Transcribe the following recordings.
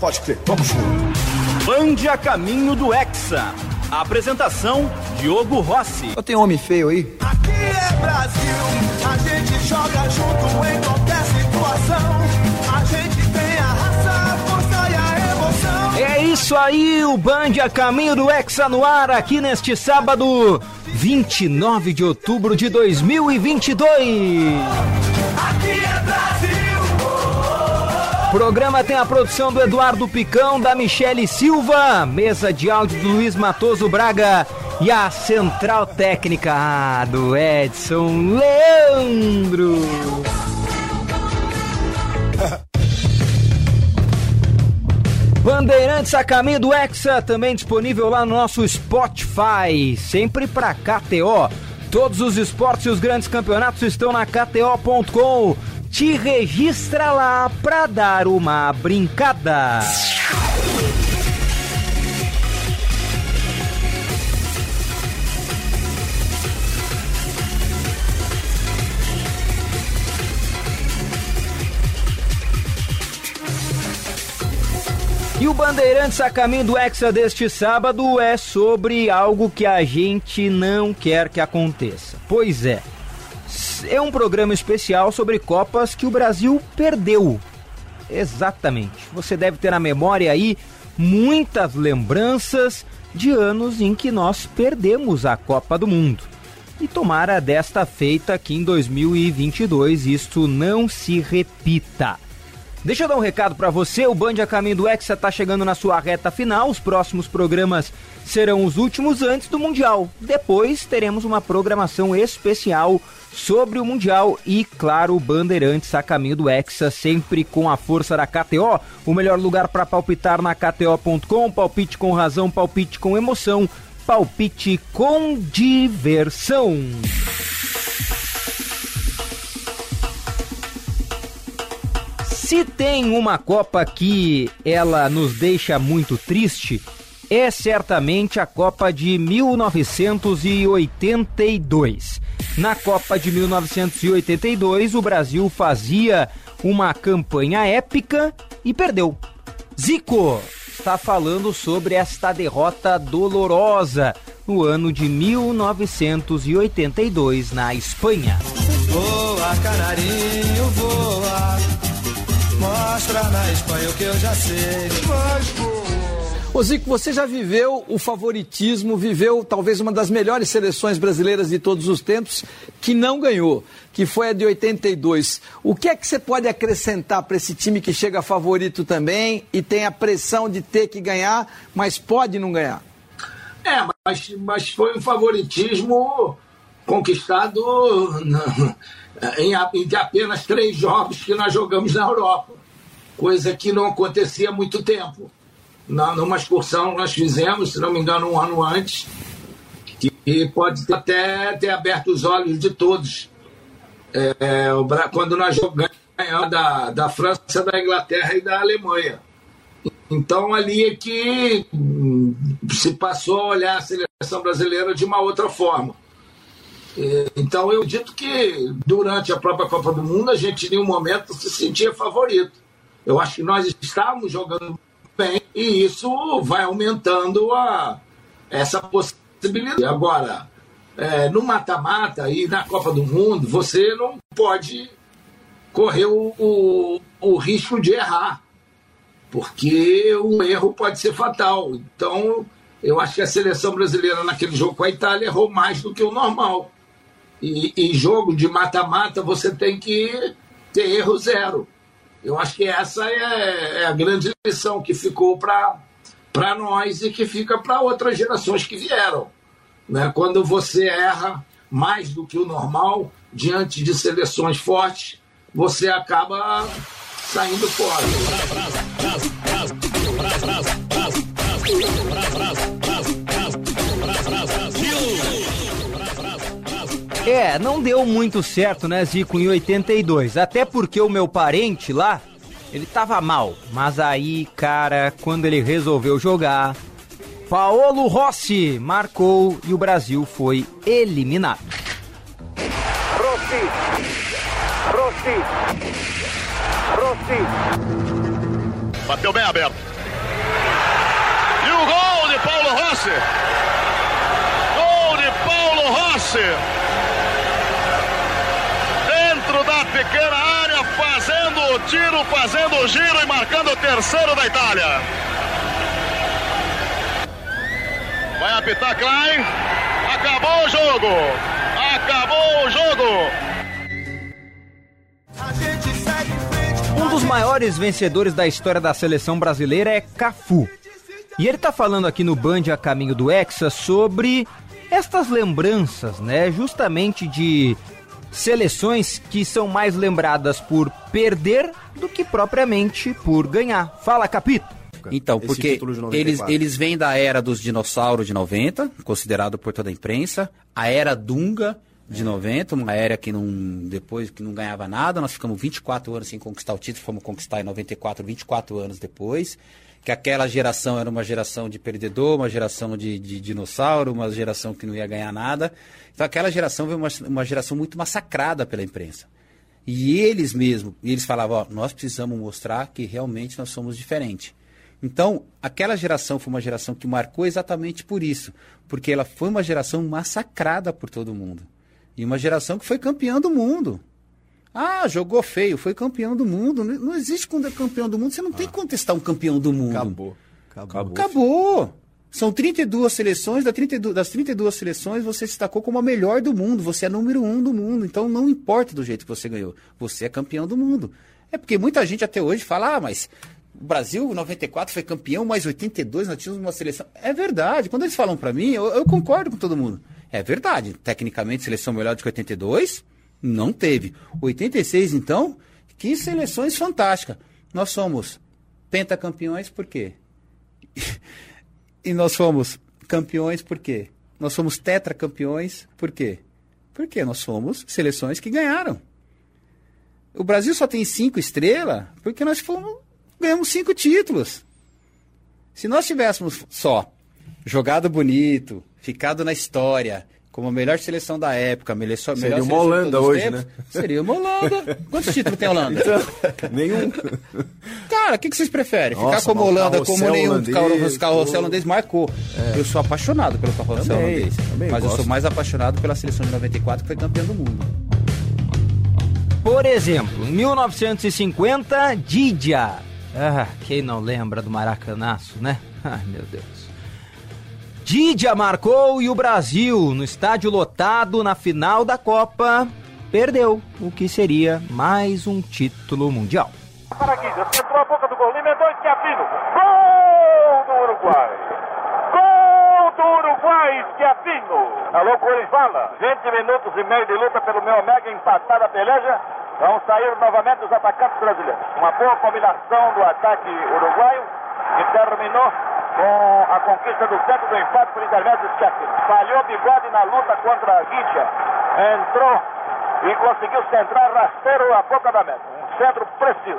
Pode crer, vamos junto. Band a Caminho do Hexa. A apresentação, Diogo Rossi. Só tem homem feio aí? Aqui é Brasil, a gente joga junto em qualquer situação. A gente tem a raça, a força e a emoção. É isso aí, o Band a Caminho do Hexa no ar aqui neste sábado, 29 de outubro de 2022. Aqui é Brasil. O programa tem a produção do Eduardo Picão, da Michele Silva, mesa de áudio do Luiz Matoso Braga e a central técnica do Edson Leandro. Bandeirantes a Caminho do Hexa, também disponível lá no nosso Spotify, sempre pra KTO. Todos os esportes e os grandes campeonatos estão na KTO.com. Te registra lá pra dar uma brincada. E o Bandeirantes a Caminho do Hexa deste sábado é sobre algo que a gente não quer que aconteça. Pois é. É um programa especial sobre Copas que o Brasil perdeu. Exatamente. Você deve ter na memória aí muitas lembranças de anos em que nós perdemos a Copa do Mundo. E tomara desta feita que em 2022 isto não se repita. Deixa eu dar um recado para você, o Band a Caminho do Hexa está chegando na sua reta final, os próximos programas serão os últimos antes do Mundial. Depois teremos uma programação especial sobre o Mundial e, claro, Bandeirantes a Caminho do Hexa, sempre com a força da KTO, o melhor lugar para palpitar na KTO.com, palpite com razão, palpite com emoção, palpite com diversão. Se tem uma Copa que ela nos deixa muito triste, é certamente a Copa de 1982. Na Copa de 1982, o Brasil fazia uma campanha épica e perdeu. Zico está falando sobre esta derrota dolorosa no ano de 1982 na Espanha. Voa, canarinho, voa. Mostra na Espanha o que eu já sei. Ô Zico, você já viveu o favoritismo, viveu talvez uma das melhores seleções brasileiras de todos os tempos, que não ganhou, que foi a de 82. O que é que você pode acrescentar para esse time que chega favorito também e tem a pressão de ter que ganhar, mas pode não ganhar? É, mas foi um favoritismo conquistado em apenas 3 jogos que nós jogamos na Europa, coisa que não acontecia há muito tempo. Numa excursão nós fizemos, se não me engano, um ano antes, que pode até ter aberto os olhos de todos. Quando nós jogamos da França, da Inglaterra e da Alemanha. Então ali é que se passou a olhar a seleção brasileira de uma outra forma. Então eu dito que durante a própria Copa do Mundo a gente em nenhum momento se sentia favorito. Eu acho que nós estávamos jogando bem e isso vai aumentando essa possibilidade. Agora, no mata-mata e na Copa do Mundo você não pode correr o risco de errar, porque um erro pode ser fatal. Então eu acho que a seleção brasileira naquele jogo com a Itália errou mais do que o normal. E em jogo de mata-mata você tem que ter erro zero. Eu acho que essa é a grande lição que ficou para nós e que fica para outras gerações que vieram, né? Quando você erra mais do que o normal diante de seleções fortes, você acaba saindo fora. Não deu muito certo, né, Zico, em 82. Até porque o meu parente lá, ele tava mal. Mas aí, cara, quando ele resolveu jogar, Paolo Rossi marcou e o Brasil foi eliminado. Rossi. Bateu bem aberto. Rossi. Gol de Paulo Rossi. Dentro da pequena área, fazendo o tiro, fazendo o giro e marcando o terceiro da Itália. Vai apitar Klein. Acabou o jogo. Acabou o jogo. Um dos maiores vencedores da história da seleção brasileira é Cafu. E ele tá falando aqui no Band a Caminho do Hexa sobre estas lembranças, né? Justamente de seleções que são mais lembradas por perder do que propriamente por ganhar. Fala, Capito! Então, porque eles vêm da era dos dinossauros de 90, considerado por toda a imprensa, a era Dunga de 90, uma era que não ganhava nada. Nós ficamos 24 anos sem conquistar o título, fomos conquistar em 94, 24 anos depois, que aquela geração era uma geração de perdedor, uma geração de dinossauro, uma geração que não ia ganhar nada. Então aquela geração foi uma geração muito massacrada pela imprensa. E eles falavam, ó, nós precisamos mostrar que realmente nós somos diferentes. Então, aquela geração foi uma geração que marcou exatamente por isso, porque ela foi uma geração massacrada por todo mundo. E uma geração que foi campeã do mundo. Ah, jogou feio, foi campeão do mundo. Não existe campeão do mundo, você não tem que contestar um campeão do mundo. Acabou. São 32 seleções, das 32 seleções você se destacou como a melhor do mundo, você é número 1 do mundo, então não importa do jeito que você ganhou, você é campeão do mundo. É porque muita gente até hoje fala, ah, mas o Brasil, 94, foi campeão, mas 82 nós tínhamos uma seleção. É verdade, quando eles falam pra mim, eu concordo com todo mundo. É verdade, tecnicamente seleção melhor do que 82, não teve. 86 então, que seleções fantásticas. Nós somos pentacampeões por quê? E nós fomos campeões por quê? Nós somos tetracampeões por quê? Porque nós fomos seleções que ganharam. O Brasil só tem 5 estrelas porque nós ganhamos 5 títulos. Se nós tivéssemos só jogado bonito, ficado na história, como a melhor seleção da época, melhor seleção de todos os tempos, né? Seria uma Holanda. Quantos títulos tem a Holanda? Então, nenhum. Cara, o que vocês preferem? Nossa, ficar como Holanda, como nenhum carrossel holandês marcou. É. Eu sou apaixonado pelo carrossel holandês, mas eu sou mais apaixonado pela seleção de 94, que foi campeã do mundo. Por exemplo, em 1950, Didia. Ah, quem não lembra do Maracanaço, né? Ai, meu Deus. Caniggia marcou e o Brasil, no estádio lotado na final da Copa, perdeu o que seria mais um título mundial. Caniggia entrou a boca do gol, emendou e Schiaffino. Gol do Uruguai! Gol do Uruguai, Schiaffino! Alô, Corivala, 20 minutos e meio de luta pelo meu mega empatada peleja. Vão sair novamente os atacantes brasileiros. Uma boa combinação do ataque uruguaio que terminou com a conquista do centro do empate por intermédio do Schiaffino. Falhou bigode na luta contra a Caniggia. Entrou e conseguiu centrar rasteiro à boca da meta. Um centro preciso.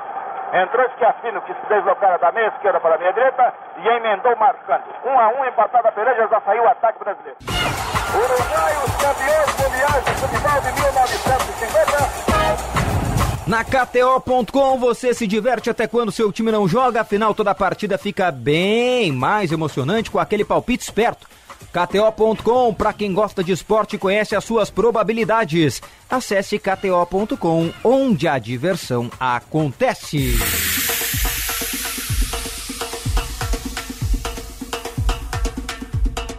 Entrou Schiaffino, que se deslocara da meia esquerda para a meia direita e emendou marcando. 1-1, empatada a peleja, já saiu o ataque brasileiro. Uruguai, os campeões mundiais de futebol de 1950... Na KTO.com você se diverte até quando seu time não joga, afinal toda a partida fica bem mais emocionante com aquele palpite esperto. KTO.com, pra quem gosta de esporte e conhece as suas probabilidades. Acesse KTO.com, onde a diversão acontece.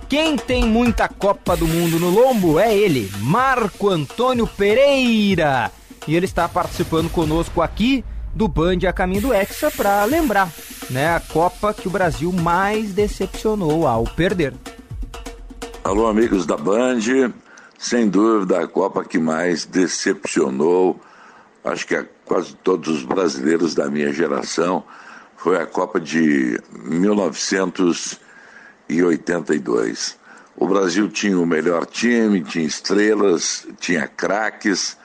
Quem tem muita Copa do Mundo no lombo é ele, Marco Antônio Pereira. E ele está participando conosco aqui do Band a Caminho do Hexa para lembrar, né, a Copa que o Brasil mais decepcionou ao perder. Alô, amigos da Band, sem dúvida a Copa que mais decepcionou, acho que quase todos os brasileiros da minha geração, foi a Copa de 1982. O Brasil tinha o melhor time, tinha estrelas, tinha craques,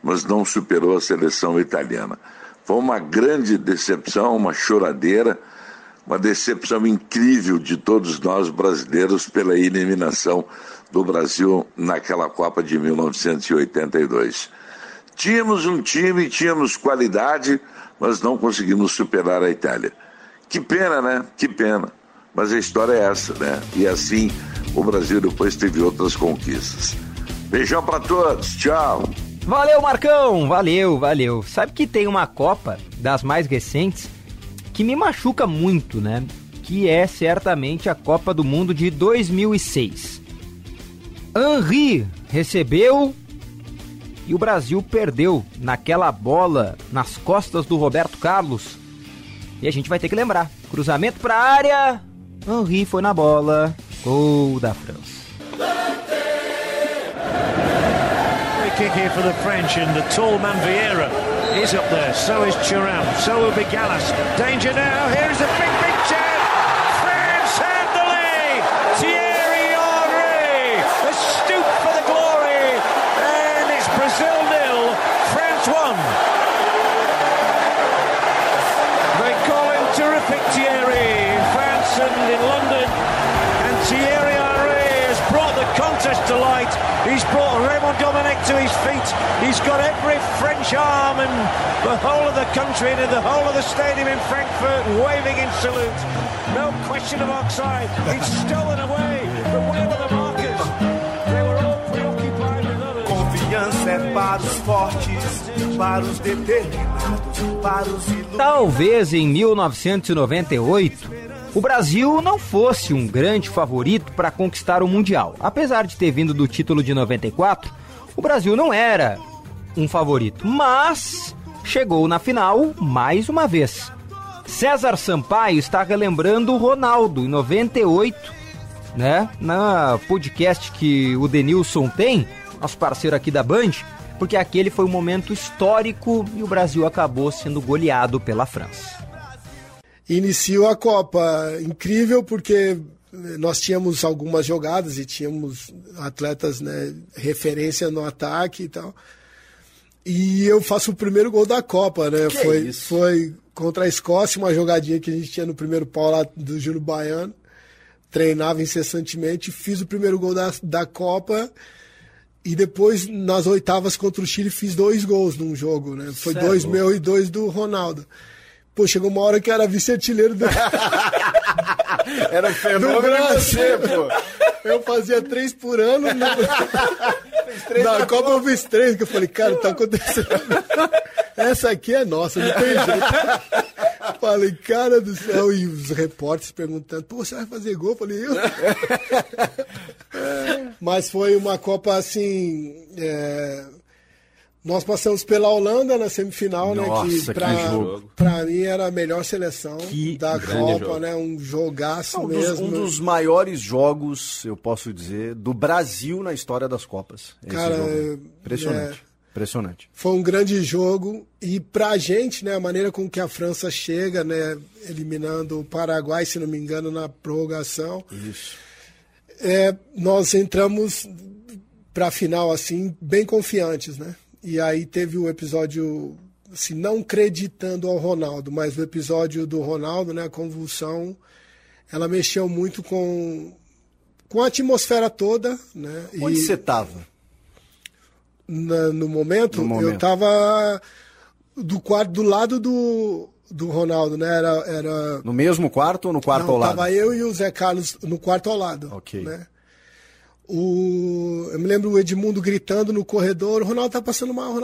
mas não superou a seleção italiana. Foi uma grande decepção, uma choradeira, uma decepção incrível de todos nós brasileiros pela eliminação do Brasil naquela Copa de 1982. Tínhamos um time, tínhamos qualidade, mas não conseguimos superar a Itália. Que pena, né? Que pena. Mas a história é essa, né? E assim o Brasil depois teve outras conquistas. Beijão pra todos, tchau. Valeu, Marcão, valeu. Sabe que tem uma Copa das mais recentes que me machuca muito, né? Que é certamente a Copa do Mundo de 2006. Henry recebeu e o Brasil perdeu naquela bola nas costas do Roberto Carlos. E a gente vai ter que lembrar. Cruzamento pra área. Henry foi na bola. Gol da França. Kick here for the French, and the tall man Vieira is up there, so is Thuram, so will be Gallas. Danger now, here is a big chance. France have the lead. Thierry Henry has stooped for the glory, and it's Brazil 0, France 1. They call him terrific Thierry in France and in London, and Thierry brought the contest to light. He's brought Raymond Domenech to his feet. He's got every French arm and the whole of the country and the whole of the stadium in Frankfurt waving in salute. No question of offside. It's stolen away from where were the markers? They were all preoccupied with others. Confiança é para os fortes, para os determinados, para os iludidos. Talvez em 1998 o Brasil não fosse um grande favorito para conquistar o Mundial. Apesar de ter vindo do título de 94, o Brasil não era um favorito, mas chegou na final mais uma vez. César Sampaio está relembrando o Ronaldo em 98, né? Na podcast que o Denilson tem, nosso parceiro aqui da Band, porque aquele foi um momento histórico e o Brasil acabou sendo goleado pela França. Iniciou a Copa, incrível, porque nós tínhamos algumas jogadas e tínhamos atletas, né, referência no ataque e tal. E eu faço o primeiro gol da Copa, né? Foi contra a Escócia, uma jogadinha que a gente tinha no primeiro pau lá do Júnior Baiano. Treinava incessantemente, fiz o primeiro gol da Copa. E depois, nas oitavas contra o Chile, fiz 2 gols num jogo, né? Foi certo. 2 meus e 2 do Ronaldo. Pô, chegou uma hora que eu era vice-artilheiro do... Era fenômeno em você, pô. Eu fazia 3 por ano. Na, na Copa eu fiz 3, que eu falei, cara, tá acontecendo. Essa aqui é nossa, não tem jeito. Falei, cara do céu. E os repórteres perguntando, pô, você vai fazer gol? Eu falei, eu? Mas foi uma Copa, assim... Nós passamos pela Holanda na semifinal, nossa, né? Que pra mim era a melhor seleção da Copa, jogo, né? Um jogaço mesmo. Um dos maiores jogos, eu posso dizer, do Brasil na história das Copas. Cara, impressionante. Impressionante. Foi um grande jogo. E pra gente, né? A maneira com que a França chega, né? Eliminando o Paraguai, se não me engano, na prorrogação. Isso. Nós entramos pra final, assim, bem confiantes, né? E aí teve o episódio, assim, não creditando ao Ronaldo, mas o episódio do Ronaldo, né, a convulsão, ela mexeu muito com a atmosfera toda, né? Onde você estava? No momento, eu estava do quarto do lado do Ronaldo, né? Era... No mesmo quarto ou no quarto ao lado? Estava eu e o Zé Carlos no quarto ao lado. Ok. Né? Eu me lembro o Edmundo gritando no corredor, Ronaldo tá passando mal,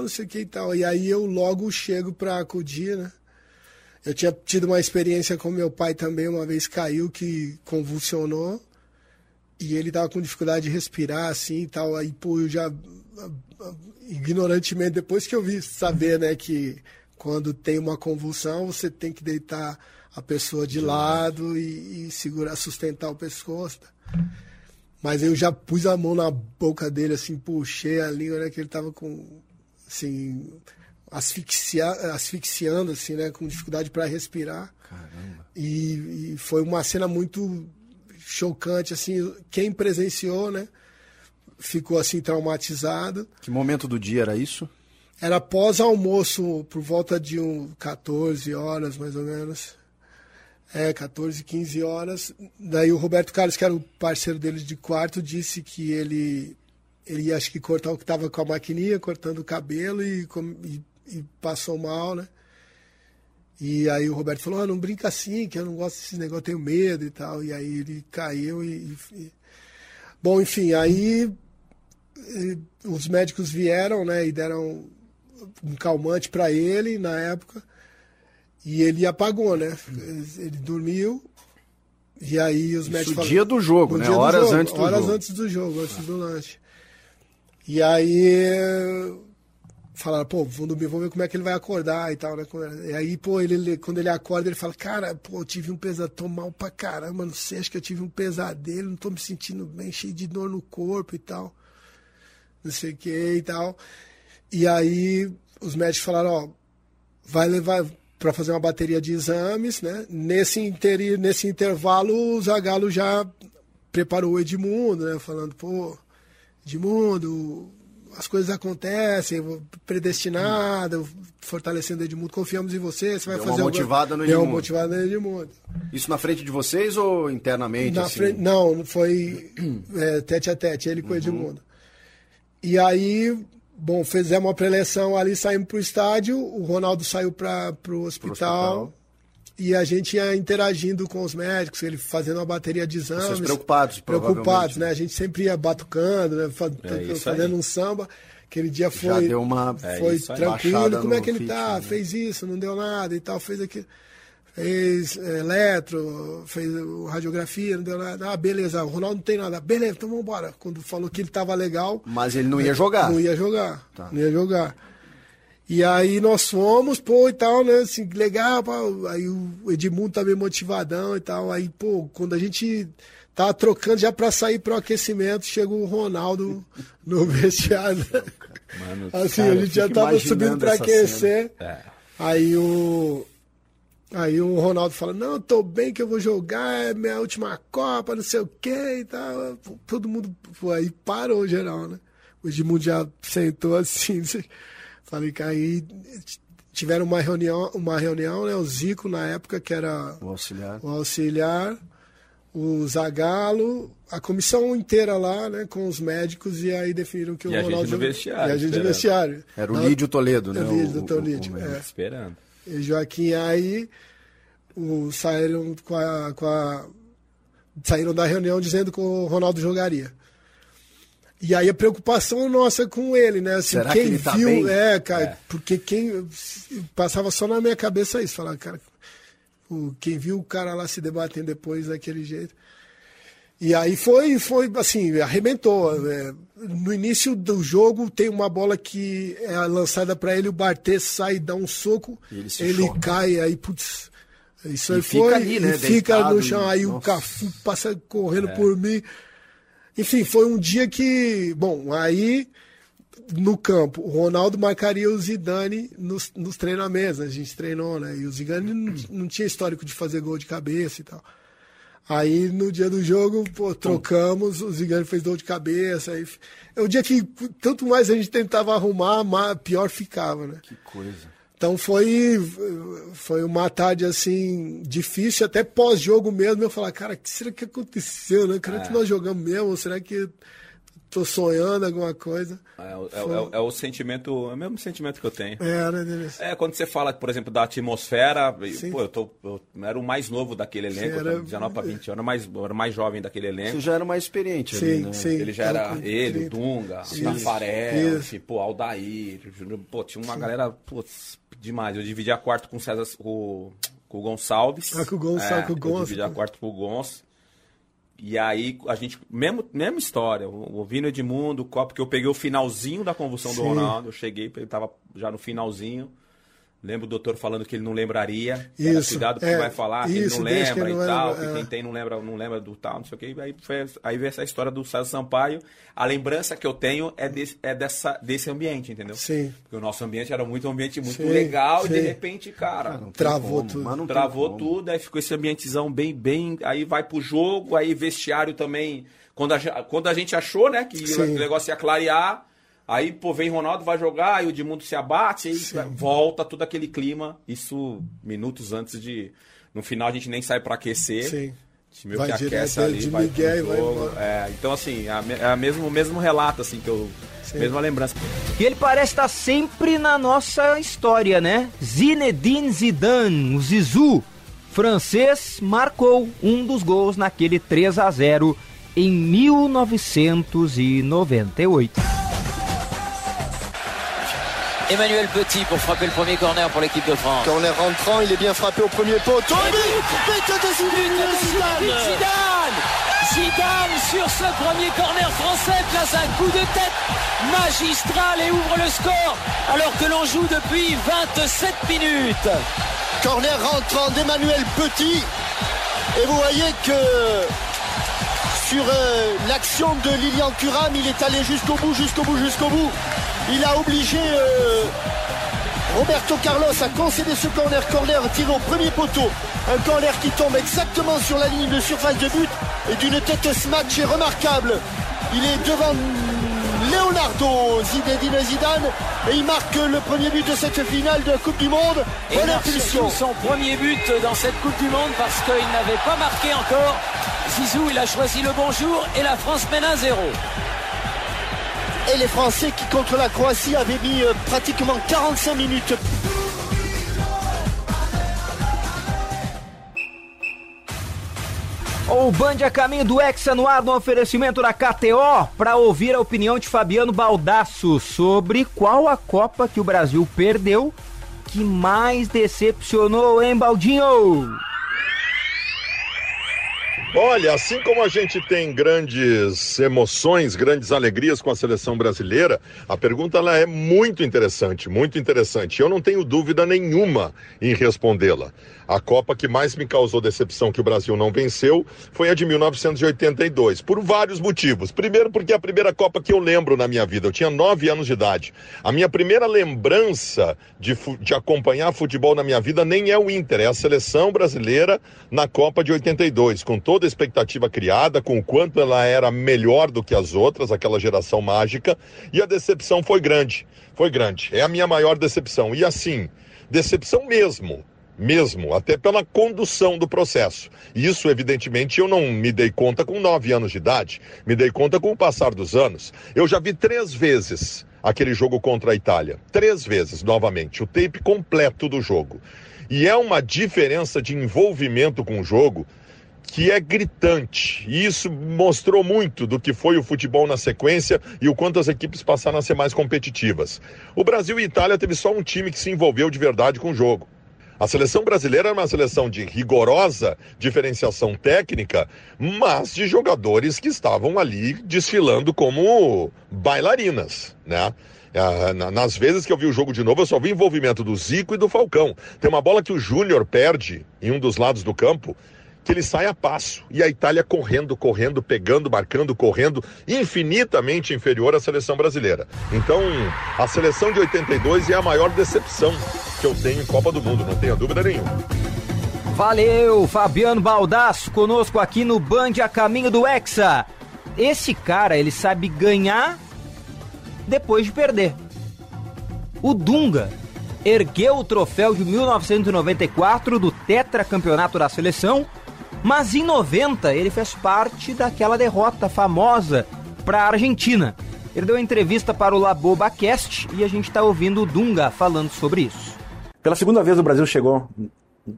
não sei o que e tal. E aí eu logo chego pra acudir, né? Eu tinha tido uma experiência com meu pai também, uma vez caiu, que convulsionou. E ele tava com dificuldade de respirar, assim, e tal. Aí, pô, eu já, ignorantemente, depois que eu vi saber, né, que quando tem uma convulsão, você tem que deitar a pessoa de lado e segurar, sustentar o pescoço, tá? Mas eu já pus a mão na boca dele, assim, puxei a língua, né, que ele tava com, assim, asfixiando, assim, né, com dificuldade para respirar. Caramba. E foi uma cena muito chocante, assim, quem presenciou, né, ficou, assim, traumatizado. Que momento do dia era isso? Era pós-almoço, por volta de 14 horas, mais ou menos. 14, 15 horas. Daí o Roberto Carlos, que era o parceiro dele de quarto, disse que ele ia, acho que, cortar o que estava com a maquininha, cortando o cabelo e passou mal, né? E aí o Roberto falou, não brinca assim, que eu não gosto desse negócio, eu tenho medo e tal. E aí ele caiu e... Bom, enfim, aí os médicos vieram, né, e deram um calmante para ele na época. E ele apagou, né? Ele dormiu. E aí os médicos falaram... dia do jogo, né? Horas antes do jogo. Horas antes do jogo, antes do lanche. E aí... falaram, pô, vamos dormir, vamos ver como é que ele vai acordar e tal, né? E aí, pô, ele, quando ele acorda, ele fala, cara, pô, eu tive um pesadelo, tô mal pra caramba, não sei, acho que eu tive um pesadelo, não tô me sentindo bem, cheio de dor no corpo e tal, não sei o que e tal. E aí, os médicos falaram, vai levar pra fazer uma bateria de exames, né? Nesse intervalo, o Zagallo já preparou o Edmundo, né? Falando, pô, Edmundo... as coisas acontecem, predestinado, fortalecendo o Edmundo, confiamos em você, você vai fazer... Deu uma motivada no Edmundo. Deu uma motivada no Edmundo. Isso na frente de vocês ou internamente? Na frente, não, foi tete a tete, ele com o Edmundo. E aí, bom, fizemos uma preleção ali, saímos pro estádio, o Ronaldo saiu para o hospital... E a gente ia interagindo com os médicos, ele fazendo uma bateria de exames. Vocês preocupados, né? A gente sempre ia batucando, né? Fazendo um samba. Aquele dia foi, já deu uma, foi tranquilo. Como é que ele tá? Né? Fez isso, não deu nada e tal. Fez aquilo. Fez eletro, fez radiografia, não deu nada. Ah, beleza, o Ronaldo não tem nada. Beleza, então vamos embora. Quando falou que ele tava legal. Mas ele não ia jogar. Não ia jogar. Tá. Não ia jogar. E aí nós fomos, pô, e tal, né, assim, legal, pô. Aí o Edmundo tá meio motivadão e tal, aí, pô, quando a gente tava trocando já pra sair pro aquecimento, chegou o Ronaldo no vestiário, mano, assim, cara, a gente já tava subindo pra aquecer, aí o Ronaldo fala, não, tô bem que eu vou jogar, é minha última Copa, não sei o quê e tal, pô, todo mundo, pô, aí parou geral, né, o Edmundo já sentou assim. Falei que aí tiveram uma reunião, né? O Zico, na época, que era o auxiliar, o Zagallo, a comissão inteira lá, né? Com os médicos, e aí definiram que o Ronaldo... E a gente no vestiário. Era o Lídio Toledo, né? O Lídio Toledo, esperando. E Joaquim, aí saíram saíram da reunião dizendo que o Ronaldo jogaria. E aí a preocupação nossa com ele, né? Assim, será quem que ele viu, tá bem? Porque quem passava só na minha cabeça isso, falar, cara, quem viu o cara lá se debatendo depois daquele jeito. E aí foi assim, arrebentou. Né? No início do jogo tem uma bola que é lançada para ele, o Barthez sai, dá um soco, ele cai, aí putz. Isso aí foi, fica ali, né? Fica no chão, aí nossa. O Cafu passa correndo por mim. Enfim, foi um dia que... Bom, aí, no campo, o Ronaldo marcaria o Zidane nos treinamentos, né? A gente treinou, né? E o Zidane não tinha histórico de fazer gol de cabeça e tal. Aí, no dia do jogo, pô, trocamos, o Zidane fez gol de cabeça. Aí, é o dia que, tanto mais a gente tentava arrumar, pior ficava, né? Que coisa. Então, foi uma tarde, assim, difícil, até pós-jogo mesmo, eu falar, cara, o que será que aconteceu, né? Será que nós jogamos mesmo? Ou será que tô sonhando alguma coisa? É o sentimento, é o mesmo sentimento que eu tenho. Quando você fala, por exemplo, da atmosfera, eu era o mais novo daquele elenco, era 19 para 20 anos, era o mais jovem daquele elenco. Você já era mais experiente. Sim, ali, né? Sim. Ele já era, o Dunga, o Tafarel, pô, Aldair, pô, tinha uma galera, putz, demais. Eu dividia quarto com o César, com o Gonçalves. Ah, com o Gonçalves, com o Gonçalves. Eu dividia quarto com o Gonçalves. E aí, a gente, mesma história, ouvindo Edmundo, porque eu peguei o finalzinho da convulsão do Ronaldo, eu cheguei, ele tava já no finalzinho, lembro o doutor falando que ele não lembraria, era cuidado porque vai falar, que ele não lembra e tal, que quem tem não lembra do tal, não sei o que, aí veio essa história do César Sampaio, a lembrança que eu tenho é desse ambiente, entendeu? Sim. Porque o nosso ambiente era um ambiente muito legal, e de repente, cara, travou tudo. Travou tudo, aí ficou esse ambientezão bem, aí vai pro jogo, aí vestiário também, quando a gente achou, né, que o negócio ia clarear, aí, pô, vem Ronaldo, vai jogar, aí o Edmundo se abate, aí volta todo aquele clima. Isso minutos antes de... No final a gente nem sai pra aquecer. Sim. Time que aquece ali, de vai Miguel e vai embora. É, então, assim, é o mesmo relato, assim, que eu... Sim. Mesma lembrança. E ele parece estar sempre na nossa história, né? Zinedine Zidane, o Zizou, francês, marcou um dos gols naquele 3-0 em 1998. Emmanuel Petit pour frapper le premier corner pour l'équipe de France. Corner rentrant, il est bien frappé au premier poteau. But de Zidane. Zidane sur ce premier corner français place un coup de tête magistral et ouvre le score alors que l'on joue depuis 27 minutes. Corner rentrant d'Emmanuel Petit et vous voyez que sur l'action de Lilian Thuram, il est allé jusqu'au bout. Il a obligé Roberto Carlos à concéder ce corner tiré au premier poteau. Un corner qui tombe exactement sur la ligne de surface de but et d'une tête smash remarquable. Il est devant Leonardo Zidane et il marque le premier but de cette finale de Coupe du Monde. Et bonne impulsion. Son premier but dans cette Coupe du Monde parce qu'il n'avait pas marqué encore. Zizou, il a choisi le bonjour et la France mène 1-0. Et les Français qui contre la Croatie avaient mis pratiquement 45 minutes. O Band a Caminho do Hexa no ar, no oferecimento da KTO, para ouvir a opinião de Fabiano Baldasso sobre qual a Copa que o Brasil perdeu que mais decepcionou, hein, Baldinho? Olha, assim como a gente tem grandes emoções, grandes alegrias com a seleção brasileira, a pergunta ela é muito interessante. Eu não tenho dúvida nenhuma em respondê-la. A Copa que mais me causou decepção que o Brasil não venceu foi a de 1982, por vários motivos. Primeiro, porque é a primeira Copa que eu lembro na minha vida. Eu tinha 9 anos de idade. A minha primeira lembrança de acompanhar futebol na minha vida nem é o Inter, é a seleção brasileira na Copa de 82, com toda a expectativa criada, com o quanto ela era melhor do que as outras, aquela geração mágica, e a decepção foi grande, é a minha maior decepção, e assim, decepção mesmo, até pela condução do processo. Isso, evidentemente, eu não me dei conta com 9 anos de idade, me dei conta com o passar dos anos. Eu já vi 3 vezes aquele jogo contra a Itália, 3 vezes novamente, o tape completo do jogo, e é uma diferença de envolvimento com o jogo que é gritante, e isso mostrou muito do que foi o futebol na sequência e o quanto as equipes passaram a ser mais competitivas. O Brasil e Itália teve só um time que se envolveu de verdade com o jogo. A seleção brasileira era uma seleção de rigorosa diferenciação técnica, mas de jogadores que estavam ali desfilando como bailarinas, né? Nas vezes que eu vi o jogo de novo, eu só vi envolvimento do Zico e do Falcão. Tem uma bola que o Júnior perde em um dos lados do campo, que ele sai a passo, e a Itália correndo, pegando, marcando, correndo, infinitamente inferior à seleção brasileira. Então, a seleção de 82 é a maior decepção que eu tenho em Copa do Mundo, não tenho dúvida nenhuma. Valeu, Fabiano Baldasso, conosco aqui no Band a Caminho do Hexa. Esse cara, ele sabe ganhar depois de perder. O Dunga ergueu o troféu de 1994 do tetracampeonato da seleção, mas em 90 ele fez parte daquela derrota famosa para a Argentina. Ele deu entrevista para o LaBobacast e a gente está ouvindo o Dunga falando sobre isso. Pela segunda vez o Brasil chegou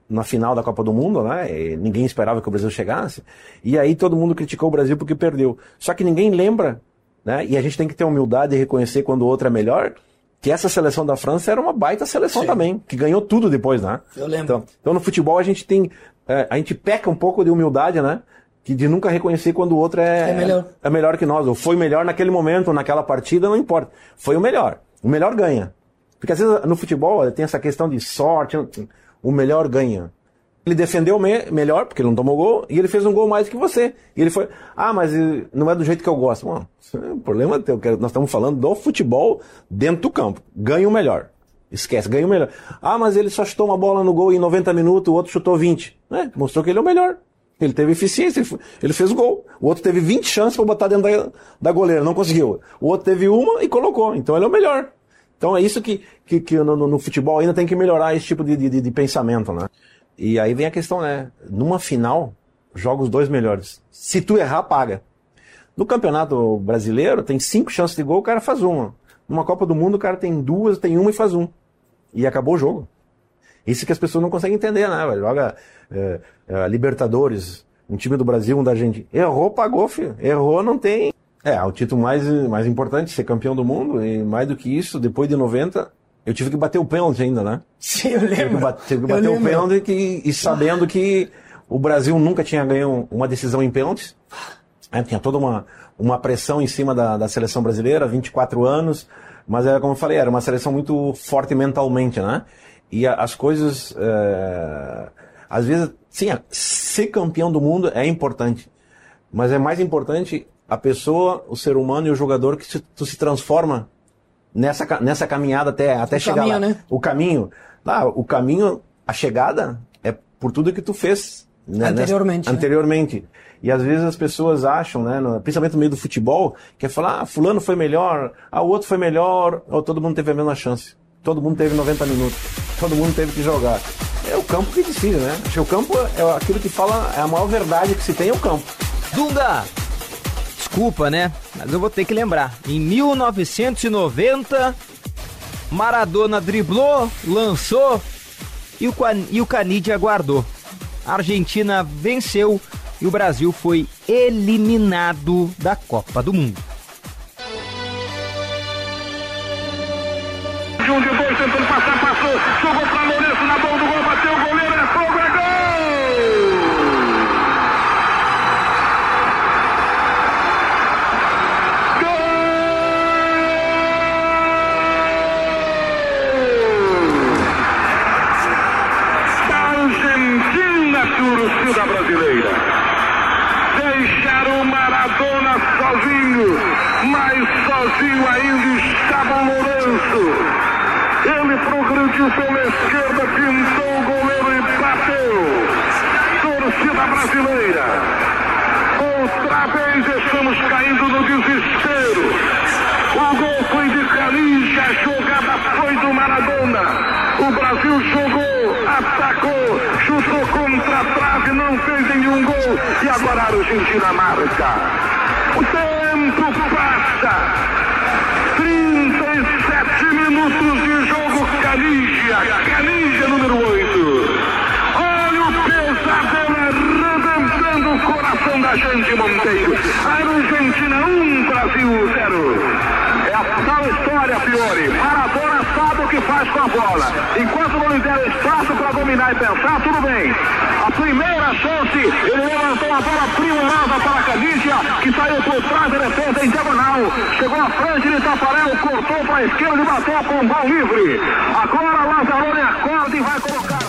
na final da Copa do Mundo, né? E ninguém esperava que o Brasil chegasse. E aí todo mundo criticou o Brasil porque perdeu. Só que ninguém lembra, né? E a gente tem que ter humildade e reconhecer quando o outro é melhor, que essa seleção da França era uma baita seleção. Sim. Também, que ganhou tudo depois, né? Eu lembro. Então no futebol a gente tem... a gente peca um pouco de humildade, né? Que de nunca reconhecer quando o outro é melhor que nós, ou foi melhor naquele momento, naquela partida, não importa. Foi o melhor. O melhor ganha. Porque às vezes no futebol tem essa questão de sorte, o melhor ganha. Ele defendeu melhor, porque ele não tomou gol, e ele fez um gol mais que você. E ele foi, mas não é do jeito que eu gosto. Mano, o problema é teu, nós estamos falando do futebol dentro do campo. Ganha o melhor. Esquece, ganha o melhor. Mas ele só chutou uma bola no gol em 90 minutos, o outro chutou 20. Mostrou que ele é o melhor. Ele teve eficiência, ele fez o gol. O outro teve 20 chances para botar dentro da goleira, não conseguiu. O outro teve uma e colocou, então ele é o melhor. Então é isso que no futebol ainda tem que melhorar, esse tipo de pensamento, né? E aí vem a questão, né? Numa final, joga os dois melhores. Se tu errar, paga. No Campeonato Brasileiro, tem 5 chances de gol, o cara faz uma. Numa Copa do Mundo, o cara tem 2, tem uma e faz um. E acabou o jogo. Isso que as pessoas não conseguem entender, né? Joga Libertadores, um time do Brasil, um da Argentina. Errou, pagou, filho. Errou, não tem. É, o título mais importante, ser campeão do mundo. E mais do que isso, depois de 90, eu tive que bater o pênalti ainda, né? Sim, eu lembro. Tive que bater o pênalti e sabendo que o Brasil nunca tinha ganho uma decisão em pênaltis. É, tinha toda uma pressão em cima da seleção brasileira, 24 anos. Mas, como eu falei, era uma seleção muito forte mentalmente, né? E as coisas... às vezes, sim, ser campeão do mundo é importante. Mas é mais importante a pessoa, o ser humano e o jogador que tu se transforma nessa caminhada até chegar caminho, lá. Né? O caminho. Ah, o caminho, a chegada, é por tudo que tu fez. Né? Anteriormente. Anteriormente. E às vezes as pessoas acham, né, principalmente no meio do futebol, que é falar, fulano foi melhor, o outro foi melhor, todo mundo teve a mesma chance. Todo mundo teve 90 minutos. Todo mundo teve que jogar. É o campo que decide, né? Acho que o campo é aquilo que fala, é a maior verdade que se tem, é o campo. Dunga! Desculpa, né? Mas eu vou ter que lembrar. Em 1990, Maradona driblou, lançou e o Caniggia guardou. A Argentina venceu e o Brasil foi eliminado da Copa do Mundo. Um de dois, tentando passar, passou, jogou pra Lourenço, na bola do gol, bateu o goleiro, é fogo, é gol! Gol! Da Argentina, torcida brasileira. Deixaram o Maradona sozinho, mas sozinho ainda estava o Lourenço. Ele progrediu pela esquerda, pintou o goleiro e bateu. Torcida brasileira. Outra vez estamos caindo no desespero. O gol foi de Caniggia, a jogada foi do Maradona. O Brasil jogou, atacou, chutou contra a trave, não fez nenhum gol. E agora a Argentina marca. O tempo passa. 37 minutos de jogo, Caniggia número 8. Olha o pesadelo arrebentando o coração da gente, Monteiro. Argentina 1, Brasil 0. É a tal história, Fiore. Maradona sabe o que faz com a bola. Enquanto não lhe der espaço para dominar e pensar, tudo bem. A primeira chance, ele levantou a bola primorosa para a Caniggia, que saiu por trás da defesa em diagonal. Chegou à frente de Taparel, cortou para a esquerda e bateu a pombal livre. Agora Lazzaroni acorda e vai colocar...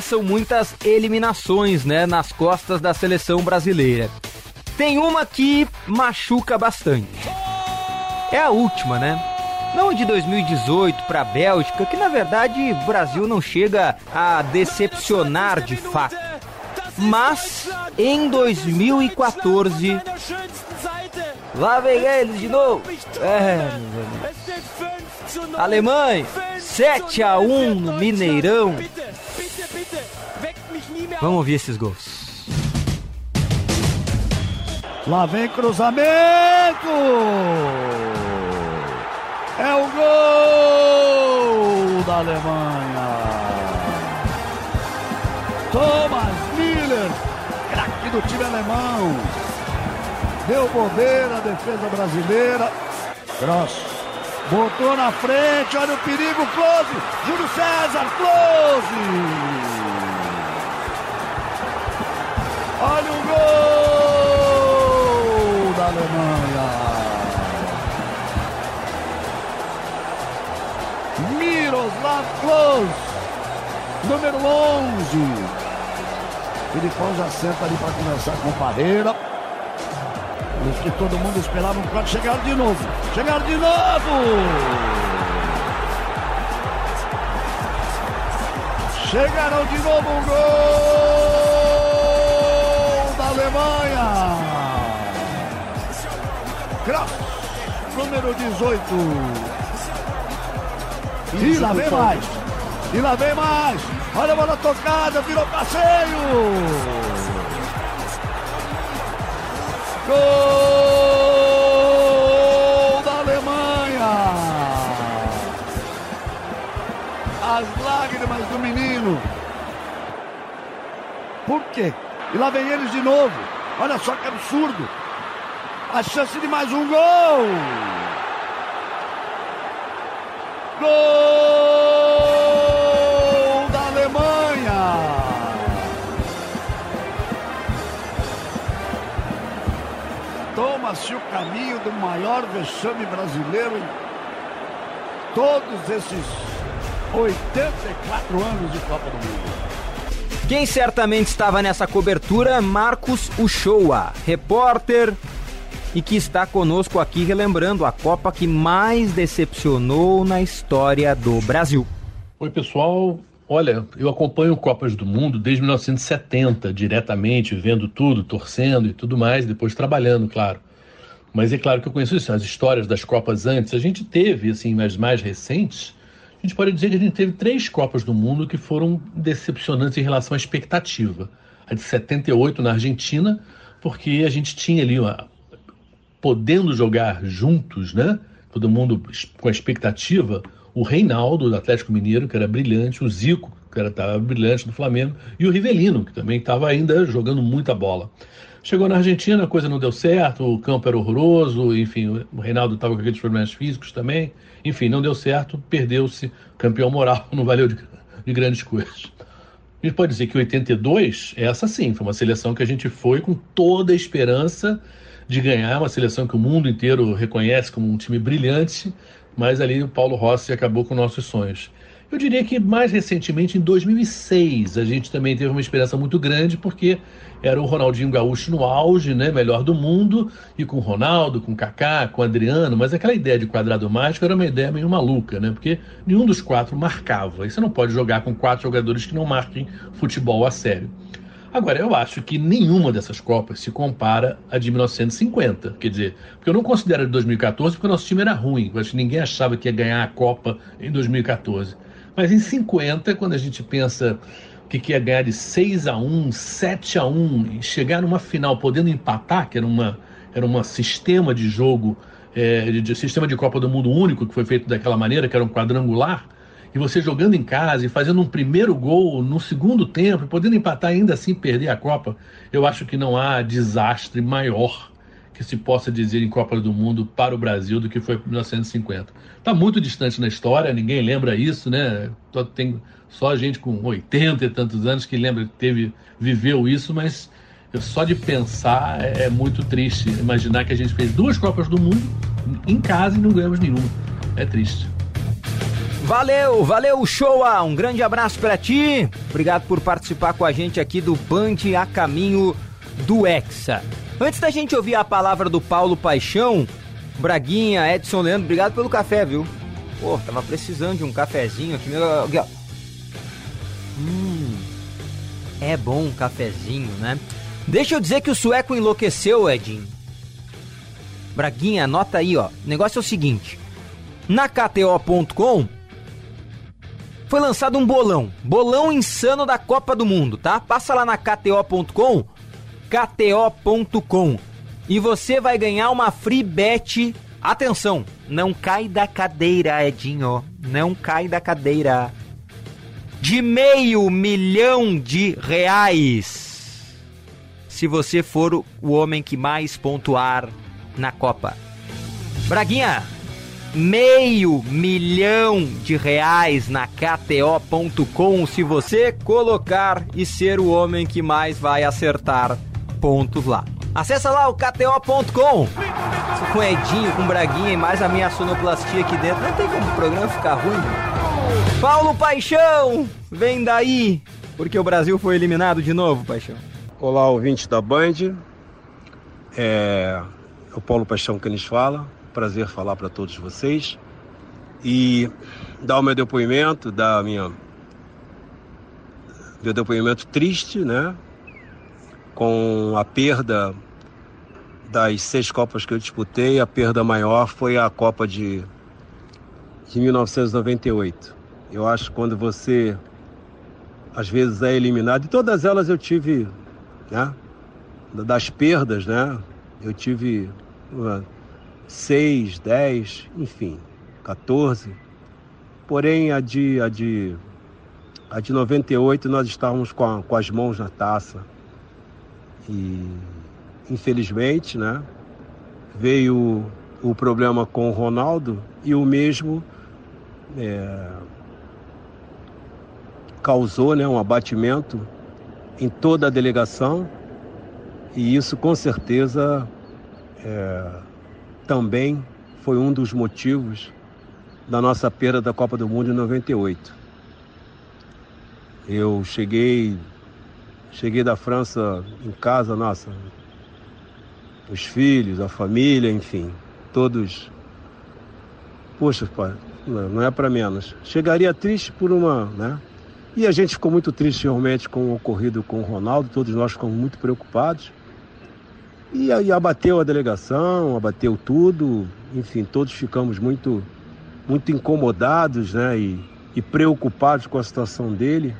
São muitas eliminações, né, nas costas da seleção brasileira. Tem uma que machuca bastante. É a última, né? Não de 2018 para a Bélgica, que na verdade o Brasil não chega a decepcionar de fato. Mas em 2014, lá vem eles de novo. Alemanha, 7-1 no Mineirão. Vamos ouvir esses gols. Lá vem cruzamento! É o gol da Alemanha. Thomas Müller, craque do time alemão, deu poder à defesa brasileira. Grosso, botou na frente, olha o perigo, Close, Júlio César, Close. Olha o gol da Alemanha. Miroslav Klose, número 11. Filipão já senta ali para conversar com o Parreira. Os que todo mundo esperava um canto, chegaram de novo. Chegaram de novo! Chegaram de novo, um gol da Alemanha! Kraus, número 18. E lá vem mais! E lá vem mais! Olha a bola tocada, virou passeio! Sneijder. E lá vem eles de novo. Olha só que absurdo. A chance de mais um gol. Gol da Alemanha. Toma-se o caminho do maior vexame brasileiro em todos esses 84 anos de Copa do Mundo. Quem certamente estava nessa cobertura é Marcos Uchoa, repórter, e que está conosco aqui relembrando a Copa que mais decepcionou na história do Brasil. Oi, pessoal. Olha, eu acompanho Copas do Mundo desde 1970, diretamente, vendo tudo, torcendo e tudo mais, depois trabalhando, claro. Mas é claro que eu conheço isso, as histórias das Copas antes. A gente teve, assim, as mais recentes, a gente pode dizer que a gente teve 3 Copas do Mundo que foram decepcionantes em relação à expectativa. A de 78 na Argentina, porque a gente tinha ali, podendo jogar juntos, né? Todo mundo com a expectativa, o Reinaldo, do Atlético Mineiro, que era brilhante, o Zico, que estava brilhante do Flamengo, e o Rivelino, que também estava ainda jogando muita bola. Chegou na Argentina, a coisa não deu certo, o campo era horroroso, enfim, o Reinaldo estava com aqueles problemas físicos também, enfim, não deu certo, perdeu-se, campeão moral, não valeu de grandes coisas. A gente pode dizer que 82, essa sim, foi uma seleção que a gente foi com toda a esperança de ganhar, uma seleção que o mundo inteiro reconhece como um time brilhante, mas ali o Paolo Rossi acabou com nossos sonhos. Eu diria que mais recentemente, em 2006, a gente também teve uma esperança muito grande, porque era o Ronaldinho Gaúcho no auge, né, melhor do mundo, e com o Ronaldo, com o Kaká, com o Adriano, mas aquela ideia de quadrado mágico era uma ideia meio maluca, né, porque nenhum dos 4 marcava, e você não pode jogar com 4 jogadores que não marquem futebol a sério. Agora, eu acho que nenhuma dessas Copas se compara à de 1950, quer dizer, porque eu não considero a de 2014 porque o nosso time era ruim, eu acho que ninguém achava que ia ganhar a Copa em 2014. Mas em 50, quando a gente pensa que ia ganhar de 6-1, 7-1, e chegar numa final podendo empatar, que era um sistema de jogo, sistema de Copa do Mundo único que foi feito daquela maneira, que era um quadrangular, e você jogando em casa e fazendo um primeiro gol no segundo tempo, e podendo empatar ainda assim perder a Copa, eu acho que não há desastre maior que se possa dizer em Copa do Mundo para o Brasil do que foi 1950. Está muito distante na história, ninguém lembra isso, né? Tem só gente com 80 e tantos anos que lembra que viveu isso, mas só de pensar é muito triste. Imaginar que a gente fez 2 Copas do Mundo em casa e não ganhamos nenhuma. É triste. Valeu, Showa! Um grande abraço para ti. Obrigado por participar com a gente aqui do Band a Caminho do Hexa. Antes da gente ouvir a palavra do Paulo Paixão, Braguinha, Edson Leandro, obrigado pelo café, viu? Pô, tava precisando de um cafezinho aqui. É bom um cafezinho, né? Deixa eu dizer que o sueco enlouqueceu, Edinho. Braguinha, anota aí, ó. O negócio é o seguinte. Na KTO.com... foi lançado um bolão. Bolão insano da Copa do Mundo, tá? Passa lá na KTO.com. KTO.com. E você vai ganhar uma free bet. Atenção, não cai da cadeira, Edinho. Não cai da cadeira. De R$500 mil. Se você for o homem que mais pontuar na Copa. Braguinha. R$500 mil na KTO.com se você colocar e ser o homem que mais vai acertar pontos lá. Acessa lá o KTO.com com Edinho, com Braguinha e mais a minha sonoplastia aqui dentro. Não tem como o programa ficar ruim. Né? Paulo Paixão, vem daí, porque o Brasil foi eliminado de novo, Paixão. Olá, ouvinte da Band. É o Paulo Paixão que lhes fala. Prazer falar para todos vocês e dar o meu depoimento, meu depoimento triste, né? Com a perda das 6 Copas que eu disputei, a perda maior foi a Copa de 1998. Eu acho que quando você às vezes é eliminado, e todas elas eu tive, né? Das perdas, né? Eu tive 6, 10, enfim, 14. Porém, a de 98, nós estávamos com as mãos na taça. E infelizmente, né, veio o problema com o Ronaldo e o mesmo causou, né, um abatimento em toda a delegação, e isso com certeza também foi um dos motivos da nossa perda da Copa do Mundo em 98. Eu cheguei da França em casa, nossa, os filhos, a família, enfim, todos, poxa, pai, não é para menos. Chegaria triste por uma, né? E a gente ficou muito triste realmente com o ocorrido com o Ronaldo, todos nós ficamos muito preocupados. E aí abateu a delegação, abateu tudo, enfim, todos ficamos muito, muito incomodados, né? E preocupados com a situação dele.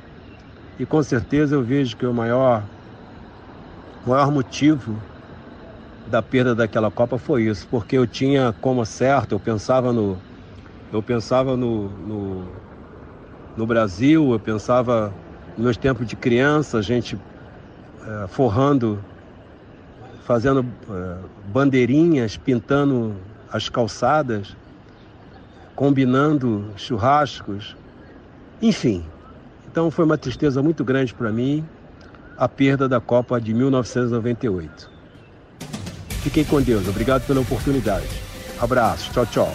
E com certeza eu vejo que o maior motivo da perda daquela Copa foi isso, porque eu tinha como certo, eu pensava no Brasil, eu pensava nos meus tempos de criança, a gente forrando, fazendo bandeirinhas, pintando as calçadas, combinando churrascos, enfim. Então foi uma tristeza muito grande para mim a perda da Copa de 1998. Fiquem com Deus, obrigado pela oportunidade. Abraço, tchau, tchau.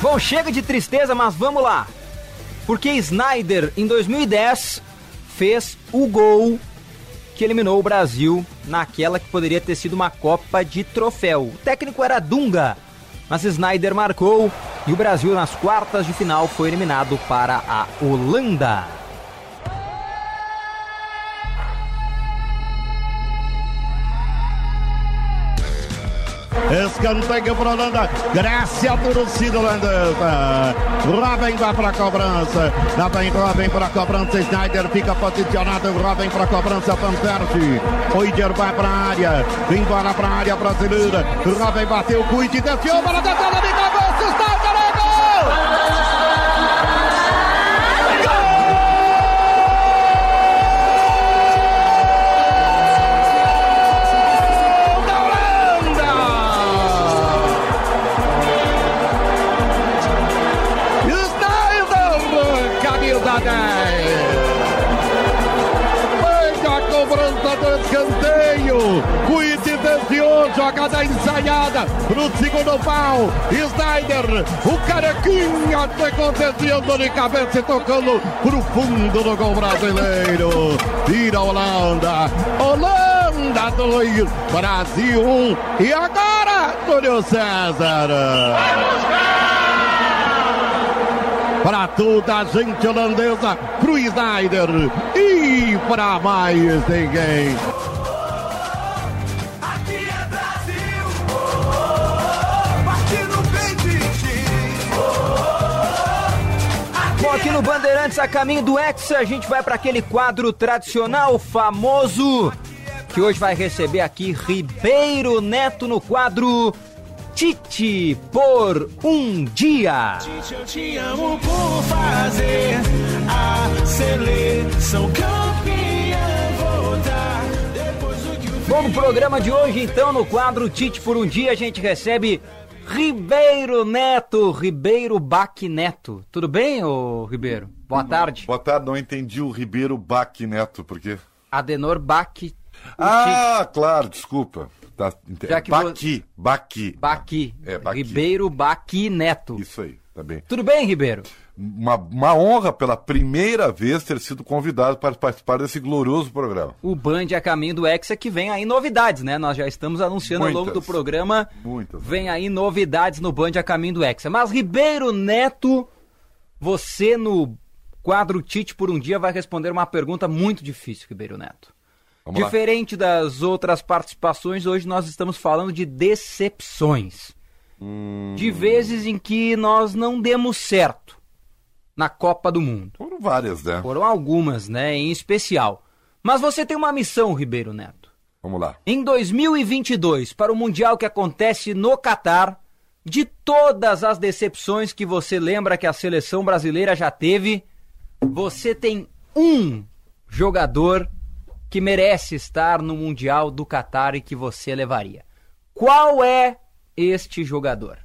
Bom, chega de tristeza, mas vamos lá. Porque Sneijder, em 2010, fez o gol que eliminou o Brasil naquela que poderia ter sido uma Copa de troféu. O técnico era Dunga, mas Sneijder marcou. E o Brasil, nas quartas de final, foi eliminado para a Holanda. Escanteio para a Holanda, graças à torcida holandesa. Robben vai para a cobrança, lá vem Robben para a cobrança, Sneijder fica posicionado, Robben para a cobrança, Pamperti, Oider vai para a área, vem embora para a área brasileira, Robben bateu, cuide, desceu, bola da tela, liga, gol, Sneijder, é gol! Jogada ensaiada no segundo pau, Sneijder, o carequinha acontecendo de cabeça e tocando pro fundo do gol brasileiro. Tira a Holanda, Holanda 2, Brasil 1, e agora Túlio César. Para toda a gente holandesa, pro Sneijder e para mais ninguém. Aqui no Bandeirantes a Caminho do Hexa, a gente vai para aquele quadro tradicional, famoso, que hoje vai receber aqui Ribeiro Neto no quadro Tite por um dia. Tite, eu te amo por fazer a seleção campeã voltar depois do que o... Bom, no programa de hoje, então, no quadro Tite por um dia, a gente recebe Ribeiro Neto, Ribeiro Baque Neto. Tudo bem, ô Ribeiro? Boa tarde. Boa tarde, não entendi o Ribeiro Baque Neto, por quê? Adenor Baque. Ah, Tite. Claro, desculpa. Tá, Baque, Baque. Baque. É, Baque. Ribeiro Baque Neto. Isso aí, tá bem. Tudo bem, Ribeiro? Uma honra pela primeira vez ter sido convidado para participar desse glorioso programa. O Band a Caminho do Hexa, que vem aí novidades, né? Nós já estamos anunciando muitas, ao longo do programa. Muitas. Vem aí novidades no Band a Caminho do Hexa. Mas Ribeiro Neto, você no quadro Tite por um dia vai responder uma pergunta muito difícil, Ribeiro Neto. Vamos Diferente lá. Das outras participações, hoje nós estamos falando de decepções. De vezes em que nós não demos certo na Copa do Mundo. Foram várias, né? Foram algumas, né? Em especial. Mas você tem uma missão, Ribeiro Neto. Vamos lá. Em 2022, para o Mundial que acontece no Catar, de todas as decepções que você lembra que a seleção brasileira já teve, você tem um jogador que merece estar no Mundial do Catar e que você levaria. Qual é este jogador?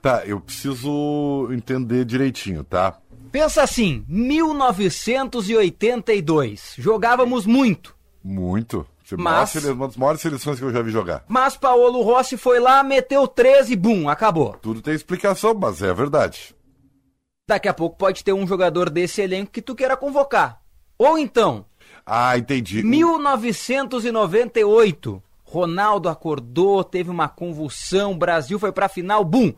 Tá, eu preciso entender direitinho, tá? Pensa assim, 1982, jogávamos muito. Muito? Mas, uma das maiores seleções que eu já vi jogar. Mas Paolo Rossi foi lá, meteu 13 e bum, acabou. Tudo tem explicação, mas é a verdade. Daqui a pouco pode ter um jogador desse elenco que tu queira convocar. Ou então... Ah, entendi. 1998, Ronaldo acordou, teve uma convulsão, o Brasil foi pra final, bum,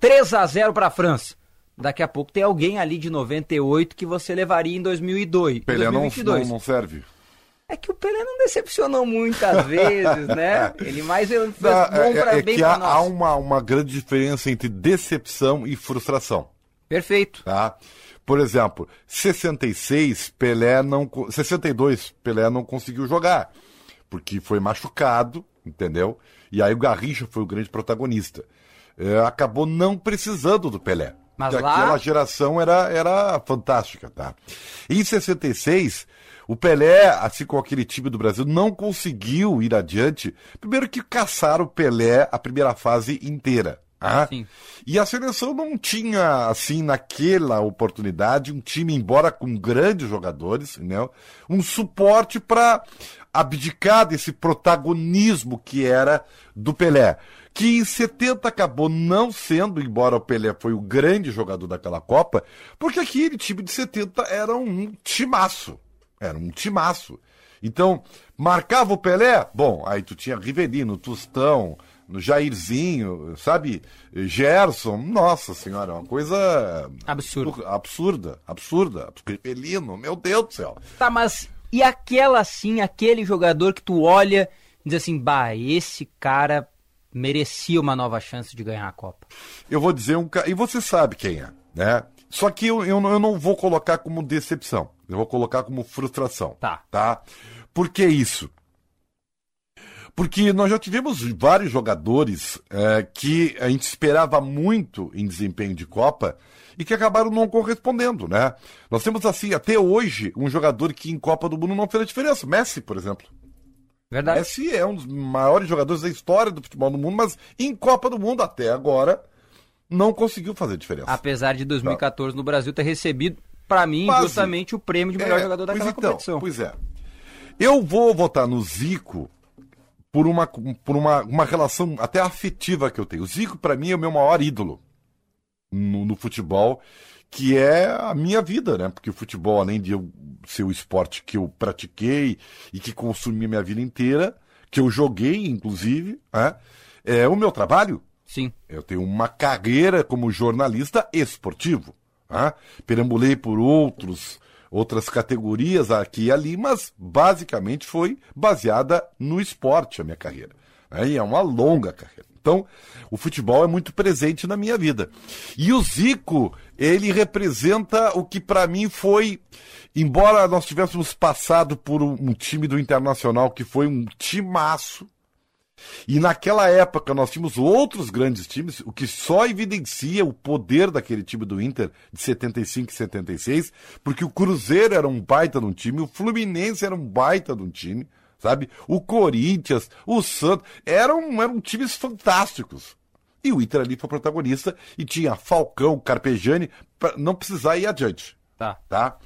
3-0 pra França. Daqui a pouco tem alguém ali de 98 que você levaria em 2002. Pelé 2022. Não serve. É que o Pelé não decepcionou muitas vezes, né? Ele mais fez bom pra bem pra nós. Há uma grande diferença entre decepção e frustração. Perfeito. Tá? Por exemplo, 62, Pelé não conseguiu jogar, porque foi machucado, entendeu? E aí o Garrincha foi o grande protagonista. Acabou não precisando do Pelé. Mas lá... Aquela geração era fantástica, tá? Em 66, o Pelé, assim como aquele time do Brasil, não conseguiu ir adiante. Primeiro que caçaram o Pelé a primeira fase inteira. Ah, e a seleção não tinha, assim, naquela oportunidade, um time, embora com grandes jogadores, né, um suporte para abdicar desse protagonismo que era do Pelé, que em 70 acabou não sendo, embora o Pelé foi o grande jogador daquela Copa, porque aquele time de 70 era um timaço, então marcava o Pelé, bom, aí tu tinha Rivelino, Tostão, Jairzinho, sabe? Gerson, nossa senhora, uma coisa... Absurda. Rivelino, meu Deus do céu. Tá, mas e aquele jogador que tu olha e diz assim, bah, esse cara merecia uma nova chance de ganhar a Copa? Eu vou dizer um cara, e você sabe quem é, né? Só que eu não vou colocar como decepção, eu vou colocar como frustração. Tá? Por que isso? Porque nós já tivemos vários jogadores que a gente esperava muito em desempenho de Copa e que acabaram não correspondendo, né? Nós temos, assim, até hoje, um jogador que em Copa do Mundo não fez a diferença. Messi, por exemplo. Verdade. Messi é um dos maiores jogadores da história do futebol do mundo, mas em Copa do Mundo, até agora, não conseguiu fazer diferença. Apesar de 2014 no Brasil ter recebido, para mim, justamente o prêmio de melhor jogador daquela competição. Pois é. Eu vou votar no Zico... Por uma relação até afetiva que eu tenho. O Zico, pra mim, é o meu maior ídolo no futebol, que é a minha vida, né? Porque o futebol, além de eu ser o esporte que eu pratiquei e que consumi minha vida inteira, que eu joguei, inclusive, é o meu trabalho. Sim. Eu tenho uma carreira como jornalista esportivo. Perambulei por outras categorias aqui e ali, mas basicamente foi baseada no esporte a minha carreira. E é uma longa carreira. Então, o futebol é muito presente na minha vida. E o Zico, ele representa o que para mim foi, embora nós tivéssemos passado por um time do Internacional que foi um timaço, e naquela época nós tínhamos outros grandes times, o que só evidencia o poder daquele time do Inter de 75 e 76, porque o Cruzeiro era um baita de um time, o Fluminense era um baita de um time, sabe? O Corinthians, o Santos, eram times fantásticos. E o Inter ali foi protagonista e tinha Falcão, Carpegiani, pra não precisar ir adiante. Tá?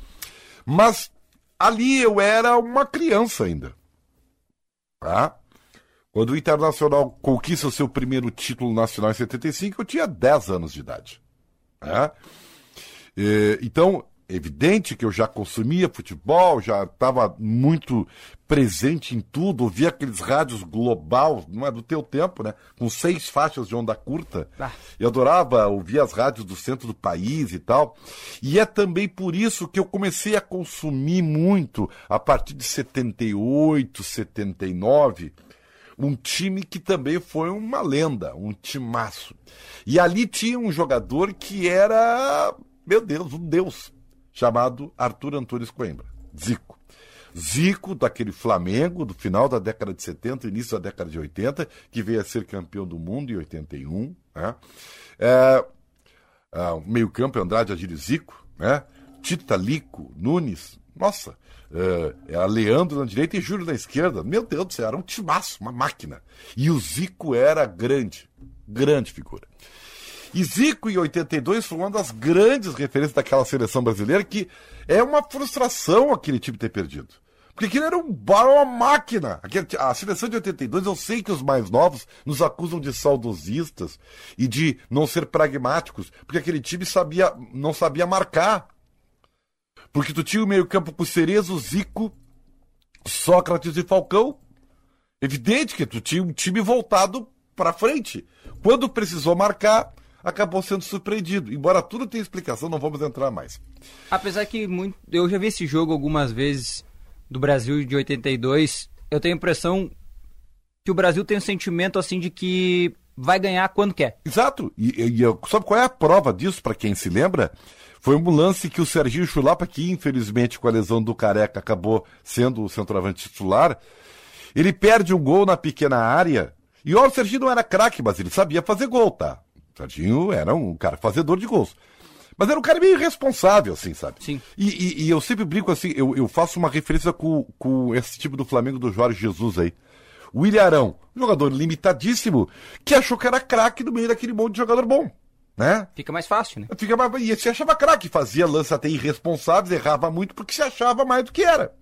Mas ali eu era uma criança ainda. Tá? Quando o Internacional conquista o seu primeiro título nacional em 75, eu tinha 10 anos de idade. Né? Então, é evidente que eu já consumia futebol, já estava muito presente em tudo, ouvia aqueles rádios global, não é do teu tempo, né? Com 6 faixas de onda curta. Eu adorava ouvir as rádios do centro do país e tal. E é também por isso que eu comecei a consumir muito, a partir de 78, 79... um time que também foi uma lenda, um timaço. E ali tinha um jogador que era, meu Deus, um deus, chamado Arthur Antunes Coimbra, Zico. Zico, daquele Flamengo, do final da década de 70, início da década de 80, que veio a ser campeão do mundo em 81. Né? Meio campo, Andrade, Adílio, Zico, né? Tita, Lico, Nunes, Nossa, era Leandro na direita e Júlio na esquerda. Meu Deus do céu, era um timaço, uma máquina. E o Zico era grande, grande figura. E Zico em 82 foi uma das grandes referências daquela seleção brasileira, que é uma frustração aquele time ter perdido. Porque aquilo era um bar, uma máquina. A seleção de 82, eu sei que os mais novos nos acusam de saudosistas e de não ser pragmáticos, porque aquele time não sabia marcar. Porque tu tinha o meio-campo com Cerezo, Zico, Sócrates e Falcão. Evidente que tu tinha um time voltado para frente. Quando precisou marcar, acabou sendo surpreendido. Embora tudo tenha explicação, não vamos entrar mais. Apesar que eu já vi esse jogo algumas vezes do Brasil de 82, eu tenho a impressão que o Brasil tem um sentimento assim de que vai ganhar quando quer. Exato. E sabe qual é a prova disso, para quem se lembra? Foi um lance que o Serginho Chulapa, que infelizmente com a lesão do Careca acabou sendo o centroavante titular, ele perde um gol na pequena área. E olha, o Serginho não era craque, mas ele sabia fazer gol, tá? O Serginho era um cara fazedor de gols. Mas era um cara meio irresponsável, assim, sabe? Sim. E eu sempre brinco assim, eu faço uma referência com esse tipo do Flamengo do Jorge Jesus aí. O Ilharão, um jogador limitadíssimo, que achou que era craque no meio daquele monte de jogador bom, né? Fica mais fácil, né? Fica mais... E ele se achava craque, fazia lança até irresponsáveis, errava muito porque se achava mais do que era.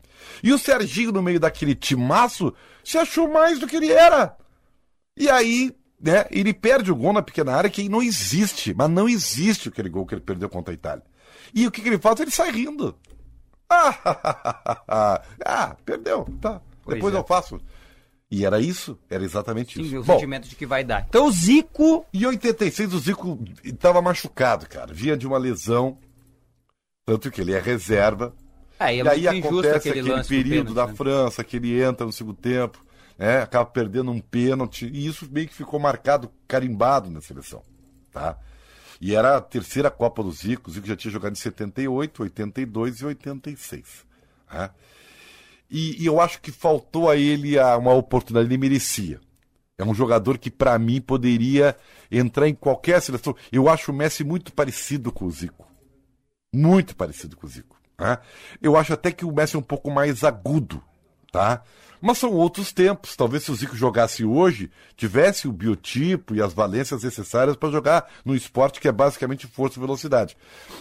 E o Serginho, no meio daquele timaço, se achou mais do que ele era. E aí, né, ele perde o gol na pequena área que não existe, mas não existe aquele gol que ele perdeu contra a Itália. E o que ele faz? Ele sai rindo. Perdeu, tá. Pois depois é. Eu faço. E era isso, era exatamente isso. Sim, o sentimento de que vai dar. Então o Zico... Em 86 o Zico estava machucado, cara. Vinha de uma lesão, tanto que ele é reserva. E aí acontece aquele período da França, que ele entra no segundo tempo. Acaba perdendo um pênalti, e isso meio que ficou marcado, carimbado na seleção, tá? E era a terceira Copa do Zico, o Zico já tinha jogado em 78, 82 e 86, né? E eu acho que faltou a ele uma oportunidade, ele merecia. É um jogador que, para mim, poderia entrar em qualquer seleção. Eu acho o Messi muito parecido com o Zico, né? Eu acho até que o Messi é um pouco mais agudo, tá? Mas são outros tempos. Talvez se o Zico jogasse hoje, tivesse o biotipo e as valências necessárias para jogar num esporte que é basicamente força e velocidade.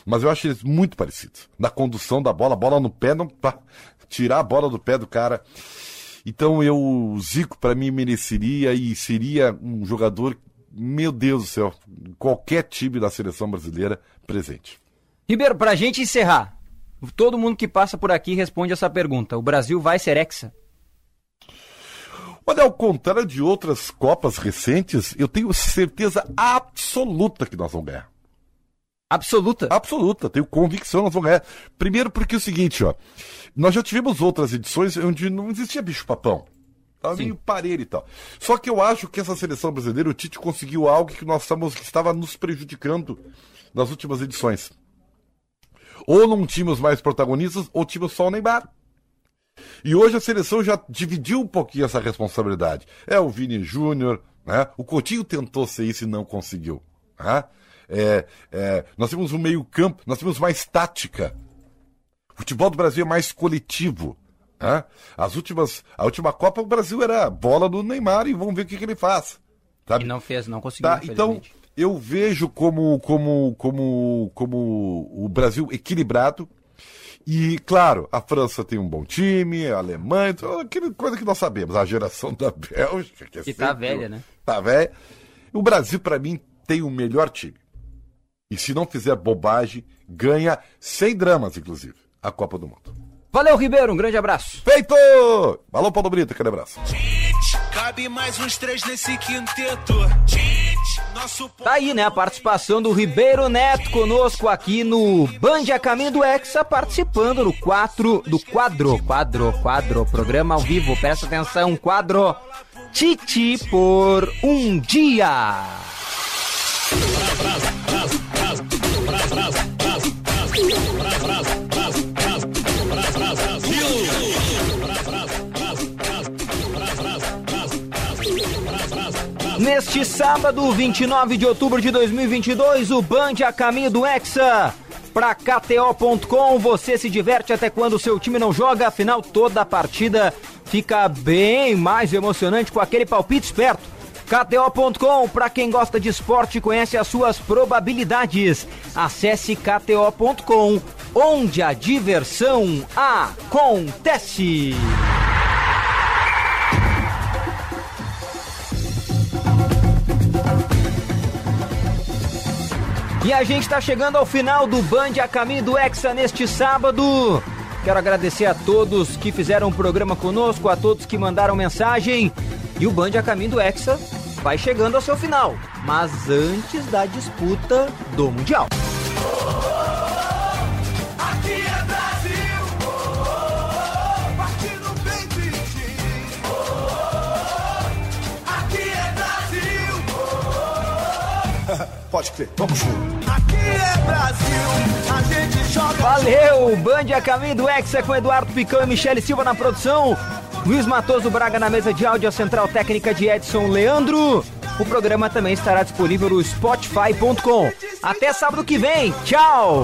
Mas eu acho eles muito parecidos. Na condução da bola, bola no pé, não para tirar a bola do pé do cara. Então o Zico, para mim, mereceria e seria um jogador, meu Deus do céu, qualquer time da seleção brasileira presente. Ribeiro, para a gente encerrar, todo mundo que passa por aqui responde essa pergunta. O Brasil vai ser hexa? Olha, ao contrário de outras Copas recentes, eu tenho certeza absoluta que nós vamos ganhar. Absoluta? Absoluta, tenho convicção que nós vamos ganhar. Primeiro porque é o seguinte, ó, nós já tivemos outras edições onde não existia bicho-papão. Tava meio parelho e tal. Só que eu acho que essa seleção brasileira, o Tite conseguiu algo que estava nos prejudicando nas últimas edições. Ou não tínhamos mais protagonistas, ou tínhamos só o Neymar. E hoje a seleção já dividiu um pouquinho essa responsabilidade. É o Vini Júnior, né? O Coutinho tentou ser isso e não conseguiu, né? Nós temos um meio campo, nós temos mais tática. O futebol do Brasil é mais coletivo, né? A última Copa o Brasil era bola do Neymar e vamos ver o que ele faz, sabe? E não conseguiu, tá? Então eu vejo como o Brasil equilibrado. E, claro, a França tem um bom time, a Alemanha, aquela coisa que nós sabemos, a geração da Bélgica. Que tá velha, né? Tá velha. O Brasil, para mim, tem o melhor time. E se não fizer bobagem, ganha sem dramas, inclusive, a Copa do Mundo. Valeu, Ribeiro, um grande abraço. Feito! Valeu, Paulo Brito, aquele abraço. Gente, cabe mais uns 3 nesse quinteto. Tá aí, né, a participação do Ribeiro Neto conosco aqui no Band a Caminho do Hexa, participando do quadro, programa ao vivo, presta atenção, quadro Titi por um dia. Neste sábado, 29 de outubro de 2022, o Band a Caminho do Hexa Pra KTO.com, você se diverte até quando o seu time não joga, afinal toda a partida fica bem mais emocionante com aquele palpite esperto. KTO.com, para quem gosta de esporte e conhece as suas probabilidades. Acesse KTO.com, onde a diversão acontece. E a gente está chegando ao final do Band a Caminho do Hexa neste sábado. Quero agradecer a todos que fizeram o programa conosco, a todos que mandaram mensagem. E o Band a Caminho do Hexa vai chegando ao seu final, mas antes da disputa do Mundial. Pode crer, vamos junto. Aqui é Brasil, a gente joga. Valeu, Band a Caminho do Hexa com Eduardo Picão e Michele Silva na produção. Luiz Matoso Braga na mesa de áudio, a central técnica de Edson Leandro. O programa também estará disponível no Spotify.com. Até sábado que vem, tchau!